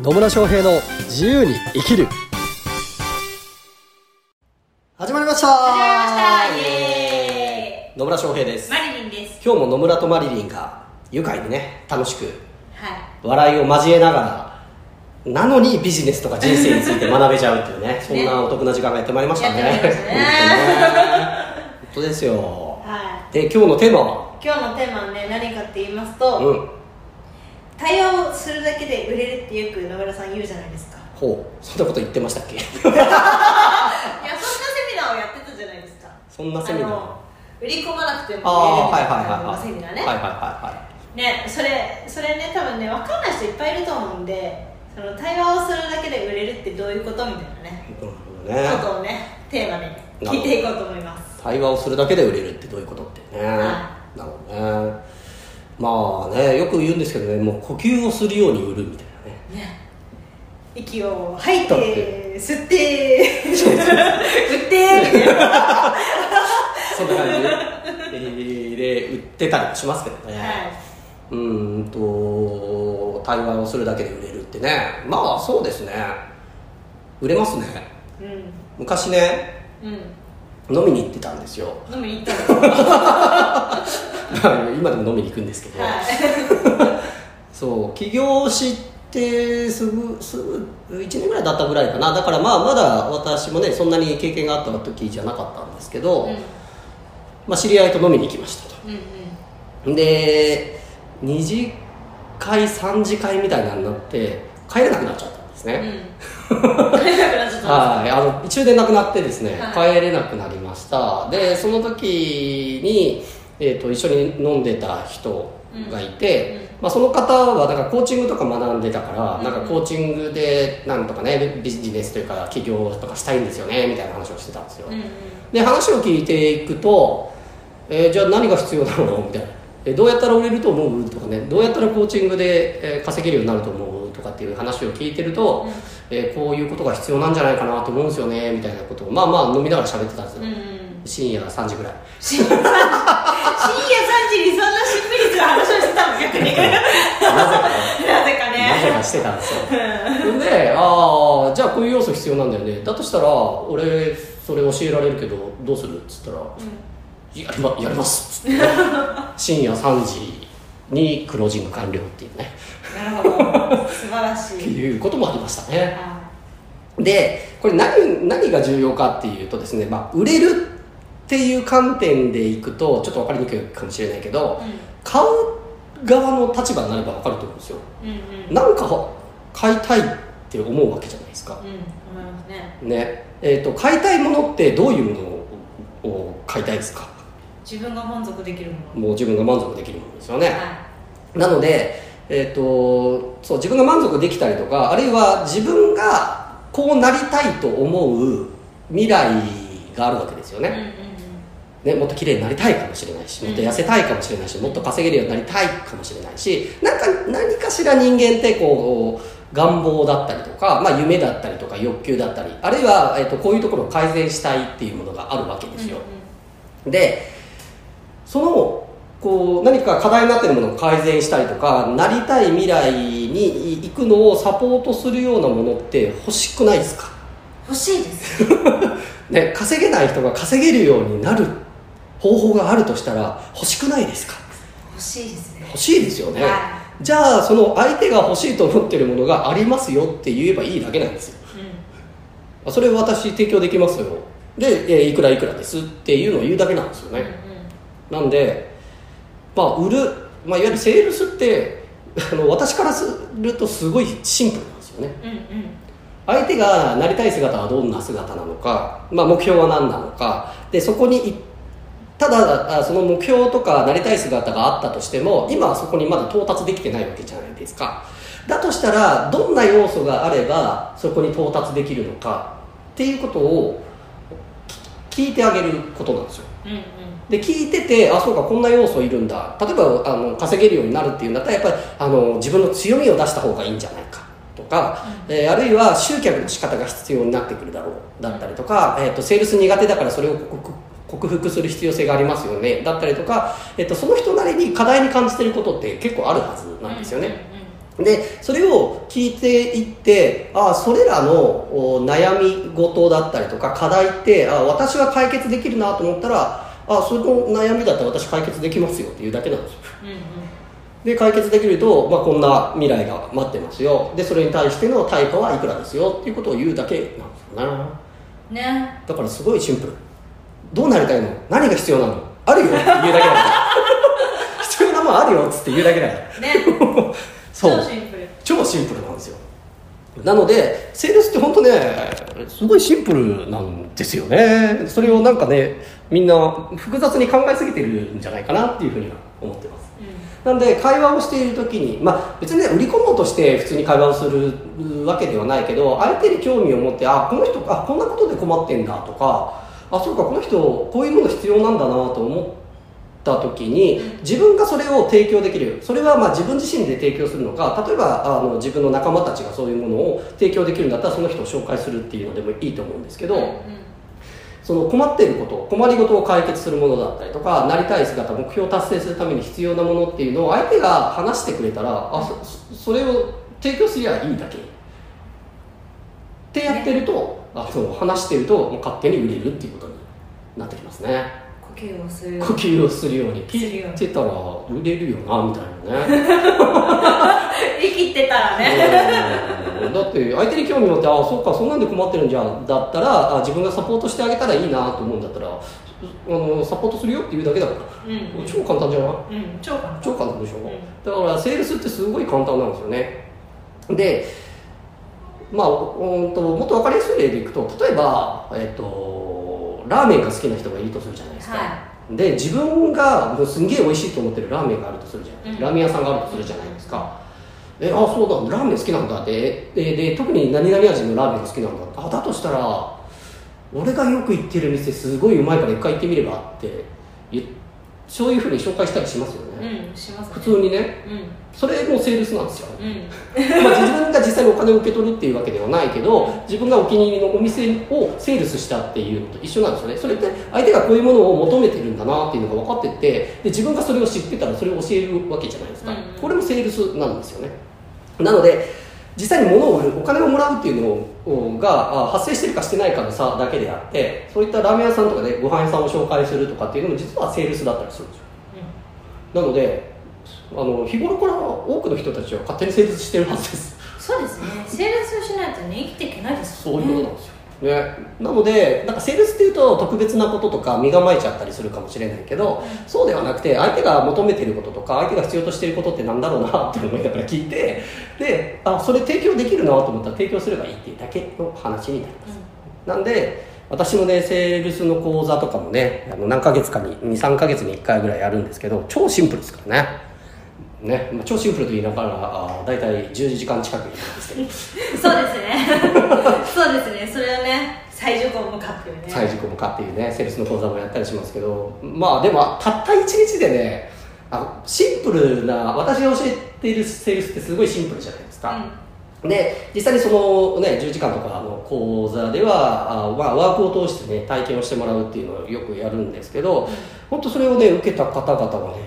野村翔平の自由に生きる。始まりました。野村翔平です。マリリンです。今日も野村とマリリンが愉快にね、楽しく、はい、笑いを交えながら、なのにビジネスとか人生について学べちゃうっていうねそんなお得な時間がやってまいりました ね。本当ですよ、はい。で、今日のテーマはね、何かって言いますと、対応するだけで売れるってよく野村さん言うじゃないですか。ほう、そんなこと言ってましたっけ？いや、そんなセミナーをやってたじゃないですか。そんなセミナー、売り込まなくても売れるみたいなセミナーね。はいはいはいはい。ね、それね、多分ね、分かんない人いっぱいいると思うんで、その対話をするだけで売れるってどういうことみたいなね、ことをね、テーマに聞いていこうと思います。対話をするだけで売れるってどういうことってね。なるほどね。まあね、よく言うんですけどね、もう呼吸をするように売るみたいな ね。息を吐いて、吸って、売ってみたいなそんな感じで売ってたりしますけどね、はい、対話をするだけで売れるってね、まあそうですね、売れますね、昔ね、飲みに行ってたんですよ。飲みに行ったんですよ今でも飲みに行くんですけど、そう、起業してすぐ1年ぐらいだったぐらいかな。だからまあまだ私もね、そんなに経験があった時じゃなかったんですけど、まあ、知り合いと飲みに行きましたと、で、2次会3次会みたいなのになって帰れなくなっちゃったんですね、帰れなくなっちゃったんですか？はい、終電なくなってですね、帰れなくなりました。で、その時に一緒に飲んでた人がいて、まあ、その方はだからコーチングとか学んでたから、なんかコーチングでなんとかね、ビジネスというか起業とかしたいんですよねみたいな話をしてたんですよ、で、話を聞いていくと、じゃあ何が必要なのみたいな、どうやったら売れると思うとかね、どうやったらコーチングで稼げるようになると思うとかっていう話を聞いてると、こういうことが必要なんじゃないかなと思うんですよねみたいなことをまあまあ飲みながら喋ってたんですよ、深夜3時ぐらい深夜3時にそんなしっくりする話をしてたの逆になぜかしてたんですよで、ああ、じゃあこういう要素必要なんだよね、だとしたら俺それ教えられるけどどうするっつったら、やりますっつって深夜3時にクロージング完了っていうね。なるほど、素晴らしいっていうこともありましたね。で、これ 何が重要かっていうとですね、まあ、売れるっていう観点でいくとちょっと分かりにくいかもしれないけど、買う側の立場になれば分かると思うんですよ、なんか買いたいって思うわけじゃないですか、買いたいものってどういうものを買いたいですか？自分が満足できるもの。もう自分が満足できるものですよね、なので、そう、自分が満足できたりとか、あるいは自分がこうなりたいと思う未来があるわけですよね、もっと綺麗になりたいかもしれないし、もっと痩せたいかもしれないし、もっと稼げるようになりたいかもしれないし、何かしら人間ってこう願望だったりとか、まあ、夢だったりとか欲求だったり、あるいは、こういうところを改善したいっていうものがあるわけですよ、で、そのこう何か課題になっているものを改善したりとか、なりたい未来に行くのをサポートするようなものって欲しくないですか？欲しいですね、稼げない人が稼げるようになる方法があるとしたら欲しくないですか？欲しいですね。欲しいですよね、じゃあその相手が欲しいと思っているものがありますよって言えばいいだけなんですよ、それ私提供できますよ、で、いくらいくらですっていうのを言うだけなんですよね、なんで、まあ、売る、まあ、いわゆるセールスって私からするとすごいシンプルなんですよね、相手がなりたい姿はどんな姿なのか、まあ、目標は何なのかで、そこにただその目標とかなりたい姿があったとしても、今はそこにまだ到達できてないわけじゃないですか。だとしたらどんな要素があればそこに到達できるのかっていうことを聞いてあげることなんですよ、で、聞いてて、あ、そうか、こんな要素いるんだ、例えば稼げるようになるっていうんだったらやっぱり自分の強みを出した方がいいんじゃないかとか、あるいは集客の仕方が必要になってくるだろうだったりとか、セールス苦手だからそれを克服する必要性がありますよねだったりとか、その人なりに課題に感じていることって結構あるはずなんですよね、でそれを聞いていって、ああそれらの悩み事だったりとか課題って、ああ私は解決できるなと思ったら、ああその悩みだったら私解決できますよっていうだけなんですよ、うんうん、で解決できると、まあ、こんな未来が待ってますよ、でそれに対しての対価はいくらですよっていうことを言うだけなんですよね。だからすごいシンプル。どうなりたいの、何が必要なの、あるよって言うだけなんだ必要なもんあるよっつって言うだけなんだねそう超シンプルなんですよ。なのでセールスって本当ねすごいシンプルなんですよね。それをなんかねみんな複雑に考えすぎてるんじゃないかなっていうふうには思ってます、うん、なので会話をしている時に、まあ別にね売り込もうとして普通に会話をするわけではないけど、相手に興味を持って、あこの人あこんなことで困ってんだとか、あそうかこの人こういうもの必要なんだなと思って時に自分がそれを提供できる、それはまあ自分自身で提供するのか、例えば自分の仲間たちがそういうものを提供できるんだったらその人を紹介するっていうのでもいいと思うんですけど、うんうん、その困っていること、困りごとを解決するものだったりとか、なりたい姿、目標を達成するために必要なものっていうのを相手が話してくれたら、あそれを提供すりゃいいだけってやってると、話してると勝手に売れるっていうことになってきますね。呼吸をするように聞いてたら売れるよなみたいなね生きてたらねだって相手に興味持って、ああそうかそんなんで困ってるんじゃんだったら、自分がサポートしてあげたらいいなと思うんだったら、サポートするよって言うだけだから、うんうん、超簡単じゃない、うん、超簡単でしょ、うん、だからセールスってすごい簡単なんですよね。でまあもっと分かりやすい例でいくと、例えばラーメンが好きな人がいるとするじゃないですか、はい、で自分がもうすんげえ美味しいと思ってるラーメンがあるとするじゃない、うん、ラーメン屋さんがあるとするじゃないですか、うん、あそうだラーメン好きなんだって、で特に何々味のラーメンが好きなんだ、あだとしたら俺がよく行ってる店すごいうまいから一回行ってみればってそういうふうに紹介したりしますよね、うん、しますね普通にね、うん、それもセールスなんですよ、うんまあ、自分が実際にお金を受け取るっていうわけではないけど、自分がお気に入りのお店をセールスしたっていうのと一緒なんですよね。それって相手がこういうものを求めてるんだなっていうのが分かってて、で自分がそれを知ってたらそれを教えるわけじゃないですか、うんうん、これもセールスなんですよね。なので実際に物を売る、お金をもらうっていうのが発生してるかしてないかの差だけであって、そういったラーメン屋さんとかでご飯屋さんを紹介するとかっていうのも実はセールスだったりするんですよ、うん、なので日頃から多くの人たちは勝手にセールスしてるはずです。そうですね、セールスしないとね生きていけないですよね。そういうことなんですよね。なのでなんかセールスっていうと特別なこととか身構えちゃったりするかもしれないけど、うん、そうではなくて相手が求めていることとか相手が必要としていることってなんだろうなって思いながら聞いて、であそれ提供できるなと思ったら提供すればいいっていうだけの話になります、うん、なんで私のねセールスの講座とかもね何ヶ月かに 2,3 ヶ月に1回ぐらいやるんですけど、超シンプルですからねまあ、超シンプルと言いながらだいたい10時間近くいるんですけどそうですねそうですね、それをね最重項目化っていうねセールスの講座もやったりしますけど、まあでもたった1日でねシンプルな、私が教えているセールスってすごいシンプルじゃないですか、うん、で実際にそのね10時間とかの講座ではまあワークを通してね体験をしてもらうっていうのをよくやるんですけど、うん、本当それをね受けた方々はね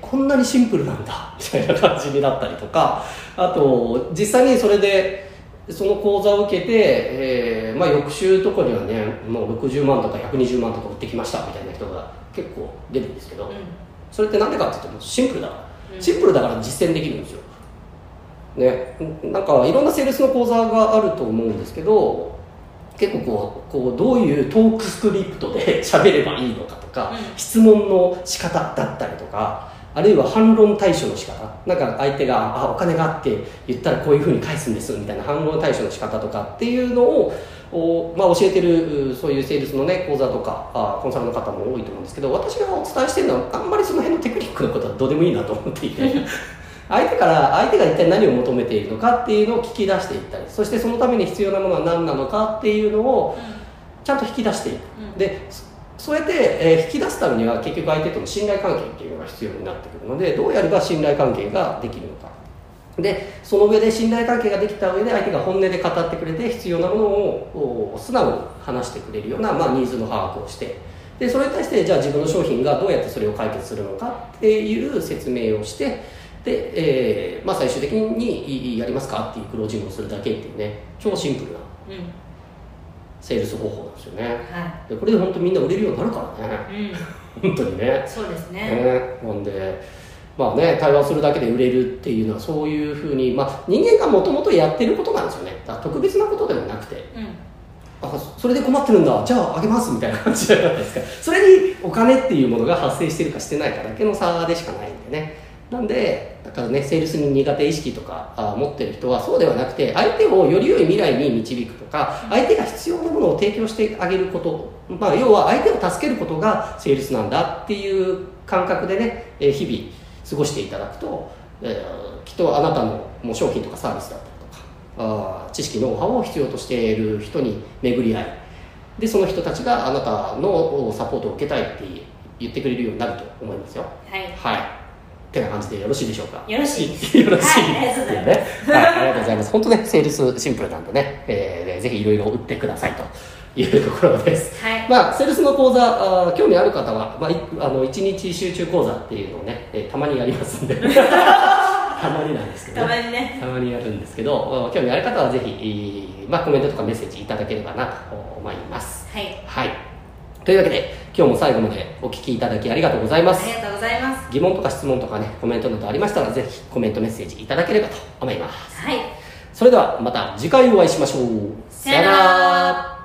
こんなにシンプルなんだみたいな感じになったりとか、あと実際にそれでその講座を受けて、まあ、翌週とかにはねもう60万とか120万とか売ってきましたみたいな人が結構出るんですけど、うん、それってなんでかって言うとシンプルだから、うん、シンプルだから実践できるんですよ、ね、なんかいろんなセールスの講座があると思うんですけど、結構こうどういうトークスクリプトで喋ればいいのかとか、うん、質問の仕方だったりとか、あるいは反論対処の仕方、なんか相手がお金があって言ったらこういうふうに返すんですみたいな反論対処の仕方とかっていうのを、まあ、教えてるそういうセールスの、ね、講座とかコンサルの方も多いと思うんですけど、私がお伝えしてるのはあんまりその辺のテクニックのことはどうでもいいなと思っていて相手が一体何を求めているのかっていうのを聞き出していったり、そしてそのために必要なものは何なのかっていうのをちゃんと引き出していく、うん、でそうやって、引き出すためには結局相手との信頼関係っていうのが必要になってくるので、どうやれば信頼関係ができるのかで、その上で信頼関係ができた上で相手が本音で語ってくれて必要なものを素直に話してくれるような、まあ、ニーズの把握をして、でそれに対してじゃあ自分の商品がどうやってそれを解決するのかっていう説明をして、で、最終的にやりますかっていうクロージングをするだけっていうね、超シンプルなセールス方法なんですよね、はい、でこれで本当にみんな売れるようになるからね、うん、本当にね、そうですね、なんでまあね、対話するだけで売れるっていうのはそういうふうに、人間がもともとやってることなんですよね。だから特別なことでもなくて、あ、それで困ってるんだ、じゃああげますみたいな感じじゃないですか。それにお金っていうものが発生してるかしてないかだけの差でしかないんでね。なんでだからね、セールスに苦手意識とか持ってる人はそうではなくて、相手をより良い未来に導くとか、相手が必要なものを提供してあげること、要は相手を助けることがセールスなんだっていう感覚でね、日々過ごしていただくと、きっとあなたのもう商品とかサービスだったりとか、知識ノウハウを必要としている人に巡り合いで、その人たちがあなたのサポートを受けたいって言ってくれるようになると思いますよ。はい、ってな感じでよろしいでしょうか。よろしいですよろしいですっていうね、ありがとうございます。本当ね、セールスシンプルなんでね、ぜひいろいろ売ってくださいというところです、セールスの講座興味ある方は、1日集中講座っていうのをね、たまにやりますんでたまになんですけど、たまにやるんですけど、興味ある方はぜひ、コメントとかメッセージいただければなと思います、というわけで今日も最後までお聞きいただきありがとうございます。ありがとうございます。疑問とか質問とかね、コメントなどありましたらぜひコメントメッセージいただければと思います。それではまた次回お会いしましょう。さよなら。